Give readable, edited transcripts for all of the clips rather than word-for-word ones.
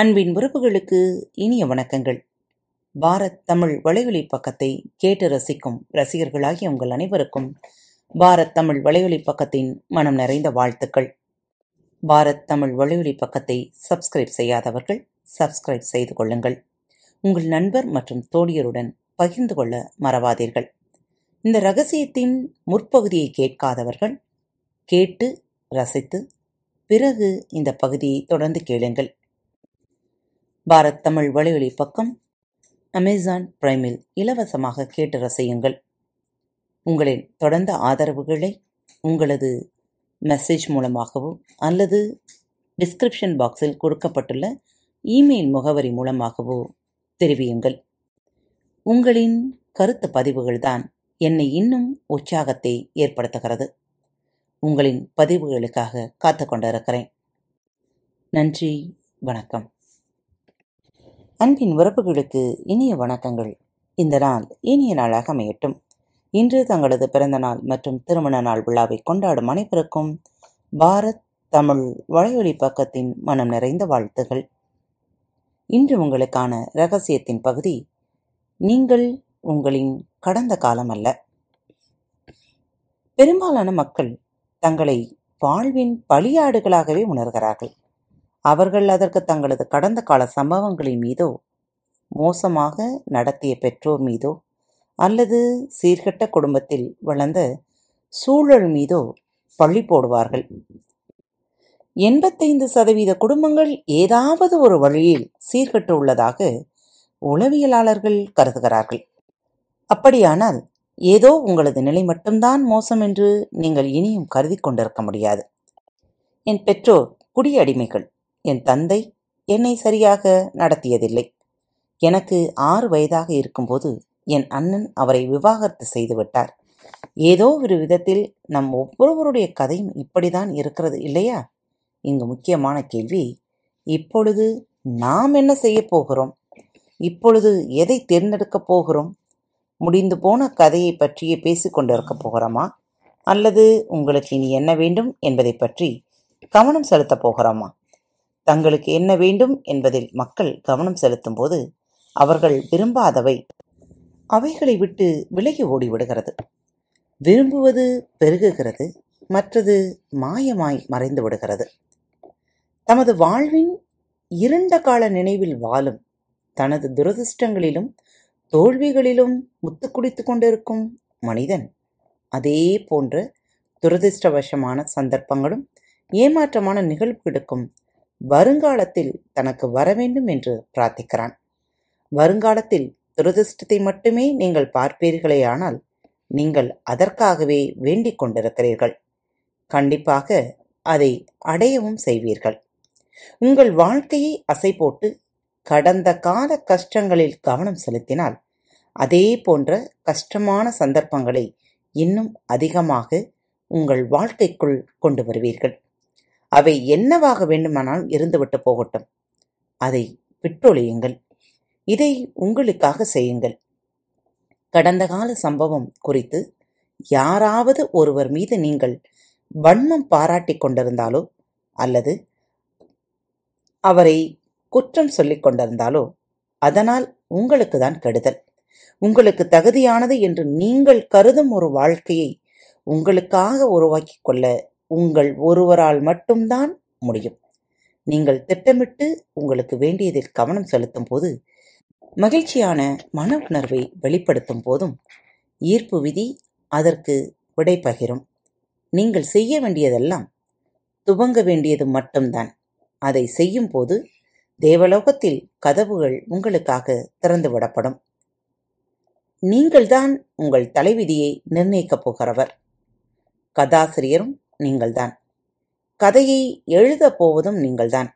அன்பின் உறுப்புகளுக்கு இனிய வணக்கங்கள். பாரத் தமிழ் வலையொலி பக்கத்தை கேட்டு ரசிக்கும் ரசிகர்களாகிய உங்கள் அனைவருக்கும் பாரத் தமிழ் வலையொலி பக்கத்தின் மனம் நிறைந்த வாழ்த்துக்கள். பாரத் தமிழ் வலையொலி பக்கத்தை சப்ஸ்கிரைப் செய்யாதவர்கள் சப்ஸ்கிரைப் செய்து கொள்ளுங்கள். உங்கள் நண்பர் மற்றும் தோழியருடன் பகிர்ந்து கொள்ள மறவாதீர்கள். இந்த ரகசியத்தின் முற்பகுதியை கேட்காதவர்கள் கேட்டு ரசித்து பிறகு இந்த பகுதியை தொடர்ந்து கேளுங்கள். பாரத் தமிழ் வலையொலி பக்கம் அமேசான் பிரைமில் இலவசமாக கேட்டு ரசியுங்கள். உங்களின் தொடர்ந்த ஆதரவுகளை உங்களது மெசேஜ் மூலமாகவோ அல்லது டிஸ்கிரிப்ஷன் பாக்ஸில் கொடுக்கப்பட்டுள்ள இமெயில் முகவரி மூலமாகவோ தெரிவியுங்கள். உங்களின் கருத்து பதிவுகள்தான் என்னை இன்னும் உற்சாகத்தை ஏற்படுத்துகிறது. உங்களின் பதிவுகளுக்காக காத்து கொண்டிருக்கிறேன். நன்றி, வணக்கம். அன்பின் உறவுகளுக்கு இனிய வணக்கங்கள். இந்த நாள் இனிய நாளாக அமையட்டும். இன்று தங்களது பிறந்த நாள் மற்றும் திருமண நாள் விழாவை கொண்டாடும் அனைவருக்கும் பாரத் தமிழ் வலையொலி பக்கத்தின் மனம் நிறைந்த வாழ்த்துகள். இன்று உங்களுக்கான இரகசியத்தின் பகுதி, நீங்கள் உங்களின் கடந்த காலம் அல்ல. பெரும்பாலான மக்கள் தங்களை வாழ்வின் பலியாடுகளாகவே உணர்கிறார்கள். அவர்கள் அதற்கு தங்களது கடந்த கால சம்பவங்களின் மீதோ, மோசமாக நடத்திய பெற்றோர் மீதோ அல்லது சீர்கட்ட குடும்பத்தில் வளர்ந்த சூழல் மீதோ பழி போடுவார்கள். 85% குடும்பங்கள் ஏதாவது ஒரு வழியில் சீர்கட்டு உள்ளதாக உளவியலாளர்கள் கருதுகிறார்கள். அப்படியானால் ஏதோ உங்களது நிலை மட்டும்தான் மோசம் என்று நீங்கள் இனியும் கருதி கொண்டிருக்க முடியாது. என் பெற்றோர் குடியடிமைகள். என் தந்தை என்னை சரியாக நடத்தியதில்லை. எனக்கு 6 வயதாக இருக்கும்போது என் அண்ணன் அவரை விவாகரத்து செய்துவிட்டார். ஏதோ ஒரு விதத்தில் நம் ஒவ்வொருவருடைய கதையும் இப்படிதான் இருக்கிறது, இல்லையா? இங்கு முக்கியமான கேள்வி, இப்பொழுது நாம் என்ன செய்ய போகிறோம்? இப்பொழுது எதை தேர்ந்தெடுக்கப் போகிறோம்? முடிந்து போன கதையை பற்றியே பேசிக்கொண்டிருக்க போகிறோமா அல்லது உங்களுக்கு இனி என்ன வேண்டும் என்பதை பற்றி கவனம் செலுத்தப் போகிறோமா? தங்களுக்கு என்ன வேண்டும் என்பதில் மக்கள் கவனம் செலுத்தும் போது அவர்கள் விரும்பாதவை அவைகளை விட்டு விலகி ஓடிவிடுகிறது. விரும்புவது பெருகுகிறது, மற்றது மாயமாய் மறைந்து விடுகிறது. தமது வாழ்வின் இருண்ட கால நினைவில் வாழும், தனது துரதிர்ஷ்டங்களிலும் தோல்விகளிலும் முத்து குடித்து கொண்டிருக்கும் மனிதன் அதே போன்ற துரதிர்ஷ்டவசமான சந்தர்ப்பங்களும் ஏமாற்றமான நிகழ்வுகளுக்கும் வருங்காலத்தில் தனக்கு வரவேண்டும் என்று பிரார்த்திக்கிறான். வருங்காலத்தில் துரதிர்ஷ்டத்தை மட்டுமே நீங்கள் பார்ப்பீர்களேயானால் நீங்கள் அதற்காகவே வேண்டிக் கொண்டிருக்கிறீர்கள். கண்டிப்பாக அதை அடையவும் செய்வீர்கள். உங்கள் வாழ்க்கையை அசை போட்டு கடந்த கால கஷ்டங்களில் கவனம் செலுத்தினால் அதே போன்ற கஷ்டமான சந்தர்ப்பங்களை இன்னும் அதிகமாக உங்கள் வாழ்க்கைக்குள் கொண்டு வருவீர்கள். அவை என்னவாக வேண்டுமானால் இருந்துவிட்டு போகட்டும், அதை விட்டொழியுங்கள். இதை உங்களுக்காக செய்யுங்கள். கடந்த கால சம்பவம் குறித்து யாராவது ஒருவர் மீது நீங்கள் வன்மம் பாராட்டி கொண்டிருந்தாலோ அல்லது அவரை குற்றம் சொல்லிக் கொண்டிருந்தாலோ அதனால் உங்களுக்கு தான் கெடுதல். உங்களுக்கு தகுதியானது என்று நீங்கள் கருதும் ஒரு வாழ்க்கையை உங்களுக்காக உருவாக்கி கொள்ள உங்கள் ஒருவரால் மட்டும்தான் முடியும். நீங்கள் திட்டமிட்டு உங்களுக்கு வேண்டியதில் கவனம் செலுத்தும் போது, மகிழ்ச்சியான மன உணர்வை வெளிப்படுத்தும் போதும் ஈர்ப்பு விதி அதற்கு விடை பகிரும். நீங்கள் செய்ய வேண்டியதெல்லாம் துவங்க வேண்டியது மட்டும்தான். அதை செய்யும் போது தேவலோகத்தில் கதவுகள் உங்களுக்காக திறந்துவிடப்படும். நீங்கள்தான் உங்கள் தலைவிதியை நிர்ணயிக்கப் போகிறவர். கதாசிரியரும் நீங்கள்தான். கதையை எழுதப் போவதும் நீங்கள்தான்.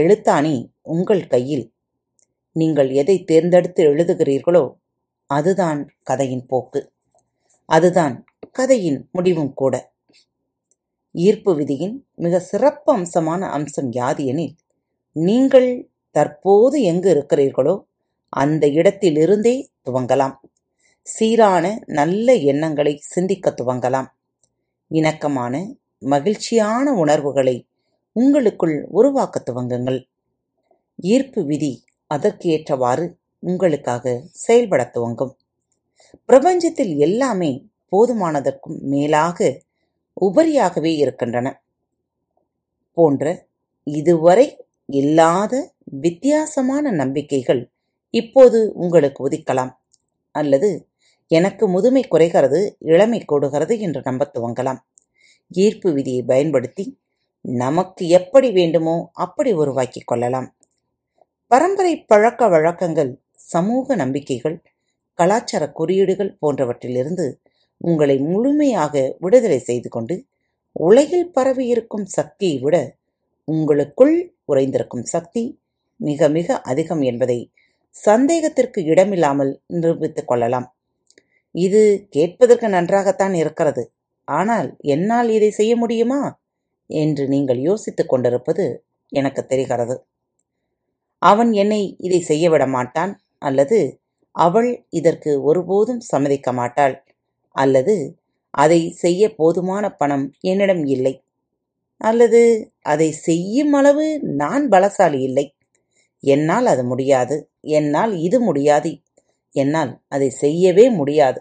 எழுத்தாணி உங்கள் கையில். நீங்கள் எதை தேர்ந்தெடுத்து எழுதுகிறீர்களோ அதுதான் கதையின் போக்கு, அதுதான் கதையின் முடிவும் கூட. ஈர்ப்பு விதியின் மிக சிறப்பு அம்சமான அம்சம் யாது எனில், நீங்கள் தற்போது எங்கு இருக்கிறீர்களோ அந்த இடத்திலிருந்தே துவங்கலாம். சீரான நல்ல எண்ணங்களை சிந்திக்க துவங்கலாம். இணக்கமான மகிழ்ச்சியான உணர்வுகளை உங்களுக்குள் உருவாக்க துவங்குங்கள். ஈர்ப்பு விதி அதற்கு ஏற்றவாறு உங்களுக்காக செயல்பட துவங்கும். பிரபஞ்சத்தில் எல்லாமே போதுமானதற்கும் மேலாக உபரியாகவே இருக்கின்றன போன்ற இதுவரை இல்லாத வித்தியாசமான நம்பிக்கைகள் இப்போது உங்களுக்கு உதிக்கலாம். அல்லது எனக்கு முதுமை குறைகிறது, இளமை கூடுகிறது என்று நம்ப துவங்கலாம். ஈர்ப்பு விதியை பயன்படுத்தி நமக்கு எப்படி வேண்டுமோ அப்படி உருவாக்கி கொள்ளலாம். பரம்பரை பழக்க வழக்கங்கள், சமூக நம்பிக்கைகள், கலாச்சார குறியீடுகள் போன்றவற்றிலிருந்து உங்களை முழுமையாக விடுதலை செய்து கொண்டு உலகில் பரவியிருக்கும் சக்தியை விட உங்களுக்குள் உறைந்திருக்கும் சக்தி மிக மிக அதிகம் என்பதை சந்தேகத்திற்கு இடமில்லாமல் நிரூபித்துக் கொள்ளலாம். இது கேட்பதற்கு நன்றாகத்தான் இருக்கிறது, ஆனால் என்னால் இதை செய்ய முடியுமா என்று நீங்கள் யோசித்துக் கொண்டிருப்பது எனக்கு தெரிகிறது. அவன் என்னை இதை செய்ய விட மாட்டான், அல்லது அவள் இதற்கு ஒருபோதும் சம்மதிக்க மாட்டாள், அல்லது அதை செய்ய போதுமான பணம் என்னிடம் இல்லை, அல்லது அதை செய்யும் அளவு நான் பலசாலி இல்லை, என்னால் அது முடியாது, என்னால் இது முடியாது, என்னால் அதை செய்யவே முடியாது,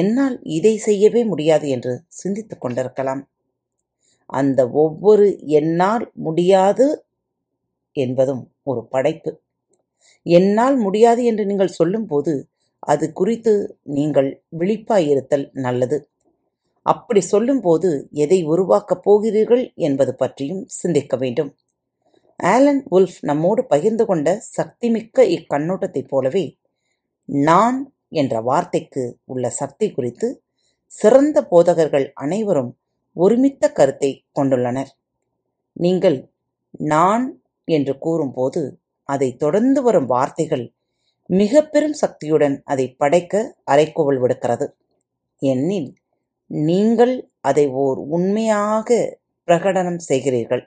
என்னால் இதை செய்யவே முடியாது என்று சிந்தித்து கொண்டிருக்கலாம். அந்த ஒவ்வொரு என்னால் முடியாது என்பதும் ஒரு படைப்பு. என்னால் முடியாது என்று நீங்கள் சொல்லும்போது அது குறித்து நீங்கள் விழிப்பாயிருத்தல் நல்லது. அப்படி சொல்லும்போது எதை உருவாக்கப் போகிறீர்கள் என்பது பற்றியும் சிந்திக்க வேண்டும். ஆலன் வுல்ஃப் நம்மோடு பகிர்ந்து கொண்ட சக்திமிக்க இக்கண்ணோட்டத்தைப் போலவே நான் என்ற வார்த்தைக்கு உள்ள சக்தி குறித்து சிறந்த போதகர்கள் அனைவரும் ஒருமித்த கருத்தை கொண்டுள்ளனர். நீங்கள் நான் என்று கூறும்போது அதை தொடர்ந்து வரும் வார்த்தைகள் மிக பெரும் சக்தியுடன் அதை படைக்க அறைகோவல் விடுக்கிறது. எனில் நீங்கள் அதை ஓர் உண்மையாக பிரகடனம் செய்கிறீர்கள்,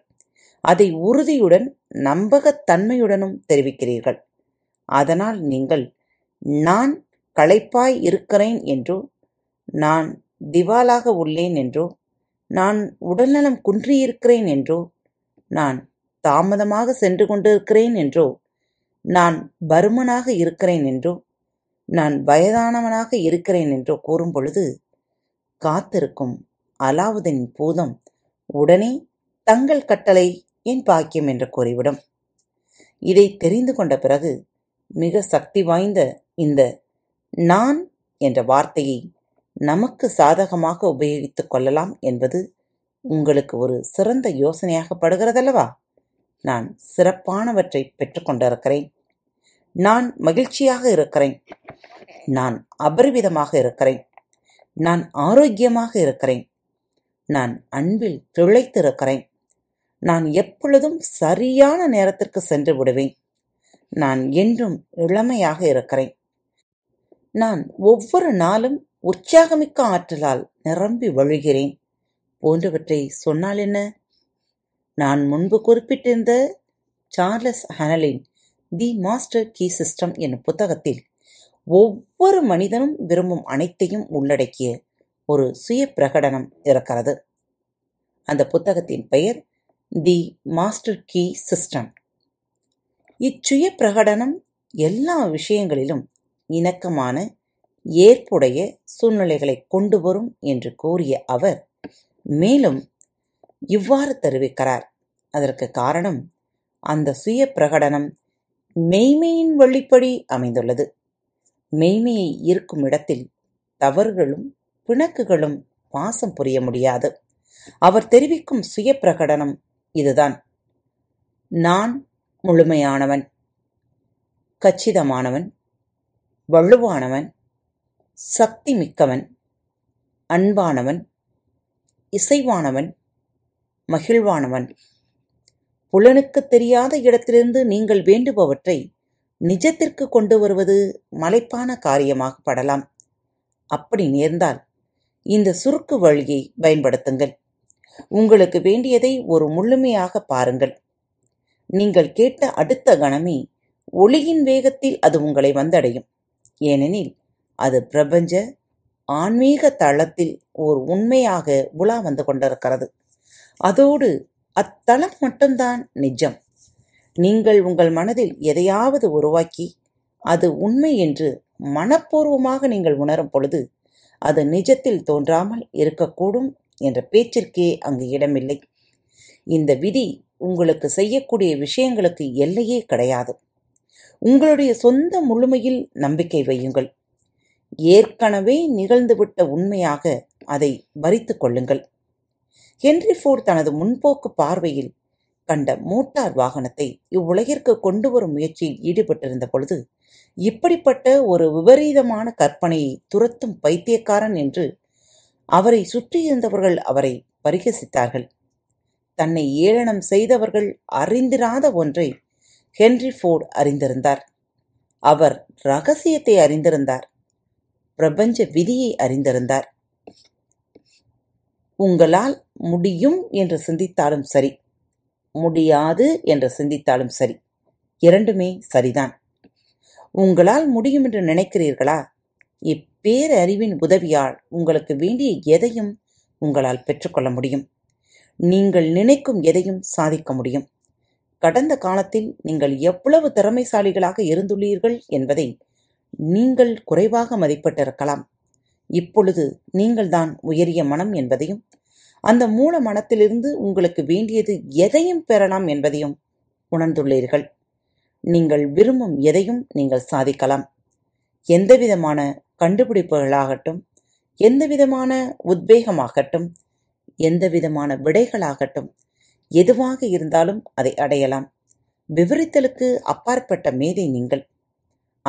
அதை உறுதியுடன் நம்பகத்தன்மையுடனும் தெரிவிக்கிறீர்கள். அதனால் நீங்கள் நான் களைப்பாய் இருக்கிறேன் என்றோ, நான் திவாலாக உள்ளேன் என்றோ, நான் உடல்நலம் குன்றியிருக்கிறேன் என்றோ, நான் தாமதமாக சென்று கொண்டிருக்கிறேன் என்றோ, நான் பருமனாக இருக்கிறேன் என்றோ, நான் வயதானவனாக இருக்கிறேன் என்றோ கூறும் பொழுது காத்திருக்கும் அலாவுதீன் பூதம் உடனே தங்கள் கட்டளை என் பாக்கியம் என்று கூறிவிடும். இதை தெரிந்து கொண்ட பிறகு மிக சக்தி வாய்ந்த இந்த நான் என்ற வார்த்தையை நமக்கு சாதகமாக உபயோகித்துக் கொள்ளலாம் என்பது உங்களுக்கு ஒரு சிறந்த யோசனையாகப்படுகிறதல்லவா? நான் சிறப்பானவற்றை பெற்றுக்கொண்டிருக்கிறேன், நான் மகிழ்ச்சியாக இருக்கிறேன், நான் அபரிவிதமாக இருக்கிறேன், நான் ஆரோக்கியமாக இருக்கிறேன், நான் அன்பில் திளைத்திருக்கிறேன், நான் எப்பொழுதும் சரியான நேரத்திற்கு சென்று விடுவேன், நான் என்றும் இளமையாக இருக்கிறேன், நான் ஒவ்வொரு நாளும் உற்சாகமிக்க ஆற்றலால் நிரம்பி வழிகிறேன் போன்றவற்றை சொன்னால் என்ன? நான் முன்பு குறிப்பிட்டிருந்த சார்லஸ் ஹனலின் தி மாஸ்டர் கீ சிஸ்டம் என்னும் புத்தகத்தில் ஒவ்வொரு மனிதனும் விரும்பும் அனைத்தையும் உள்ளடக்கிய ஒரு சுய பிரகடனம் இருக்கிறது. அந்த புத்தகத்தின் பெயர் தி மாஸ்டர் கீ சிஸ்டம். இச்சுய பிரகடனம் எல்லா விஷயங்களிலும் இணக்கமான ஏற்புடைய சூழ்நிலைகளை கொண்டு வரும் என்று கூறிய அவர் மேலும் இவ்வாறு தெரிவிக்கிறார். அதற்கு காரணம், அந்த சுய பிரகடனம் மெய்மையின் வழிப்படி அமைந்துள்ளது. மெய்மையை இருக்கும் இடத்தில் தவறுகளும் பிணக்குகளும் பாசம் புரிய முடியாது. அவர் தெரிவிக்கும் சுய பிரகடனம் இதுதான்: நான் முழுமையானவன், கச்சிதமானவன், வலுவானவன், சக்தி மிக்கவன், அன்பானவன், இசைவானவன், மகிழ்வானவன். புலனுக்கு தெரியாத இடத்திலிருந்து நீங்கள் வேண்டுபவற்றை நிஜத்திற்கு கொண்டு வருவது மலைப்பான காரியமாக படலாம். அப்படி நேர்ந்தால் இந்த சுருக்கு வழியை பயன்படுத்துங்கள். உங்களுக்கு வேண்டியதை ஒரு முழுமையாக பாருங்கள். நீங்கள் கேட்ட அடுத்த கணமே ஒளியின் வேகத்தில் அது உங்களை வந்தடையும். ஏனெனில் அது பிரபஞ்ச ஆன்மீக தளத்தில் ஓர் உண்மையாக உலா வந்து கொண்டிருக்கிறது. அதோடு அத்தளம் மட்டும்தான் நிஜம். நீங்கள் உங்கள் மனதில் எதையாவது உருவாக்கி அது உண்மை என்று மனப்பூர்வமாக நீங்கள் உணரும் பொழுது அது நிஜத்தில் தோன்றாமல் இருக்கக்கூடும் என்ற பேச்சிற்கே அங்கு இடமில்லை. இந்த விதி உங்களுக்கு செய்யக்கூடிய விஷயங்களுக்கு எல்லையே கிடையாது. உங்களுடைய சொந்த முழுமையில் நம்பிக்கை வையுங்கள். ஏற்கனவே நிகழ்ந்துவிட்ட உண்மையாக அதை பறித்து கொள்ளுங்கள். ஹென்றி ஃபோர்ட் தனது முன்போக்கு பார்வையில் கண்ட மோட்டார் வாகனத்தை இவ்வுலகிற்கு கொண்டு வரும் முயற்சியில் ஈடுபட்டிருந்த பொழுது இப்படிப்பட்ட ஒரு விபரீதமான கற்பனையை துரத்தும் பைத்தியக்காரன் என்று அவரை சுற்றியிருந்தவர்கள் அவரை பரிகசித்தார்கள். தன்னை ஏளனம் செய்தவர்கள் அறிந்திராத ஒன்றை ஹென்றி ஃபோர்ட் அறிந்திருந்தார். அவர் இரகசியத்தை அறிந்திருந்தார். பிரபஞ்ச விதியை அறிந்திருந்தார். உங்களால் முடியும் என்று சிந்தித்தாலும் சரி, முடியாது என்று சிந்தித்தாலும் சரி, இரண்டுமே சரிதான். உங்களால் முடியும் என்று நினைக்கிறீர்களா? இப்பேரறிவின் உதவியால் உங்களுக்கு வேண்டிய எதையும் உங்களால் பெற்றுக்கொள்ள முடியும். நீங்கள் நினைக்கும் எதையும் சாதிக்க முடியும். கடந்த காலத்தில் நீங்கள் எவ்வளவு திறமைசாலிகளாக இருந்துள்ளீர்கள் என்பதை நீங்கள் குறைவாக மதிப்பிட்டிருக்கலாம். இப்பொழுது நீங்கள்தான் உயரிய மனம் என்பதையும் அந்த மூல மனத்திலிருந்து உங்களுக்கு வேண்டியது எதையும் பெறலாம் என்பதையும் உணர்ந்துள்ளீர்கள். நீங்கள் விரும்பும் எதையும் நீங்கள் சாதிக்கலாம். எந்தவிதமான கண்டுபிடிப்புகளாகட்டும், எந்தவிதமான உத்வேகமாகட்டும், எந்தவிதமான விடைகளாகட்டும், எதுவாக இருந்தாலும் அதை அடையலாம். விவரித்தலுக்கு அப்பாற்பட்ட மேதை நீங்கள்.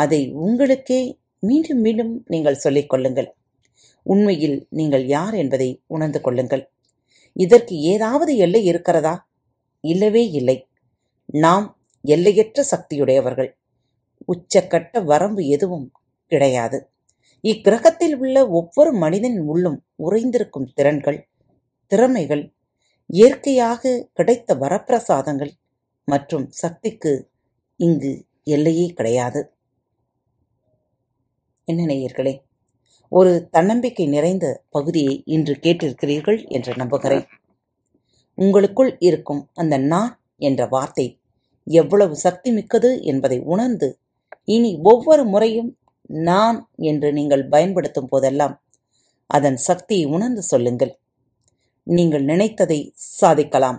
அதை உங்களுக்கே மீண்டும் மீண்டும் நீங்கள் சொல்லிக் கொள்ளுங்கள். உண்மையில் நீங்கள் யார் என்பதை உணர்ந்து கொள்ளுங்கள். இதற்கு ஏதாவது எல்லை இருக்கிறதா? இல்லவே இல்லை. நாம் எல்லையற்ற சக்தியுடையவர்கள். உச்சக்கட்ட வரம்பு எதுவும் கிடையாது. இக்கிரகத்தில் உள்ள ஒவ்வொரு மனிதனின் உள்ளும் உறைந்திருக்கும் திறன்கள், திறமைகள், இயற்கையாக கிடைத்த வரப்பிரசாதங்கள் மற்றும் சக்திக்கு இங்கு எல்லையே கிடையாது. என்ன நேயர்களே, ஒரு தன்னம்பிக்கை நிறைந்த பகுதியை இன்று கேட்டிருக்கிறீர்கள் என்று நம்புகிறேன். உங்களுக்குள் இருக்கும் அந்த நான் என்ற வார்த்தை எவ்வளவு சக்தி மிக்கது என்பதை உணர்ந்து இனி ஒவ்வொரு முறையும் நான் என்று நீங்கள் பயன்படுத்தும் போதெல்லாம் அதன் சக்தியை உணர்ந்து சொல்லுங்கள். நீங்கள் நினைத்ததை சாதிக்கலாம்.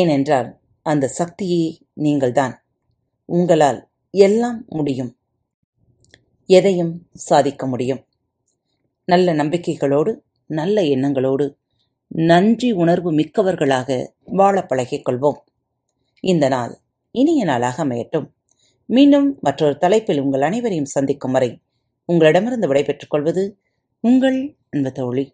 ஏனென்றால் அந்த சக்தியே நீங்கள்தான். உங்களால் எல்லாம் முடியும், எதையும் சாதிக்க முடியும். நல்ல நம்பிக்கைகளோடு, நல்ல எண்ணங்களோடு, நன்றி உணர்வு மிக்கவர்களாக வாழ பழகிக் கொள்வோம். இந்த நாள் இனிய நாளாக அமையட்டும். மீண்டும் மற்றொரு தலைப்பில் உங்கள் அனைவரையும் சந்திக்கும் வரை உங்களிடமிருந்து விடைபெற்றுக் கொள்வது உங்கள் அன்பு தோழி.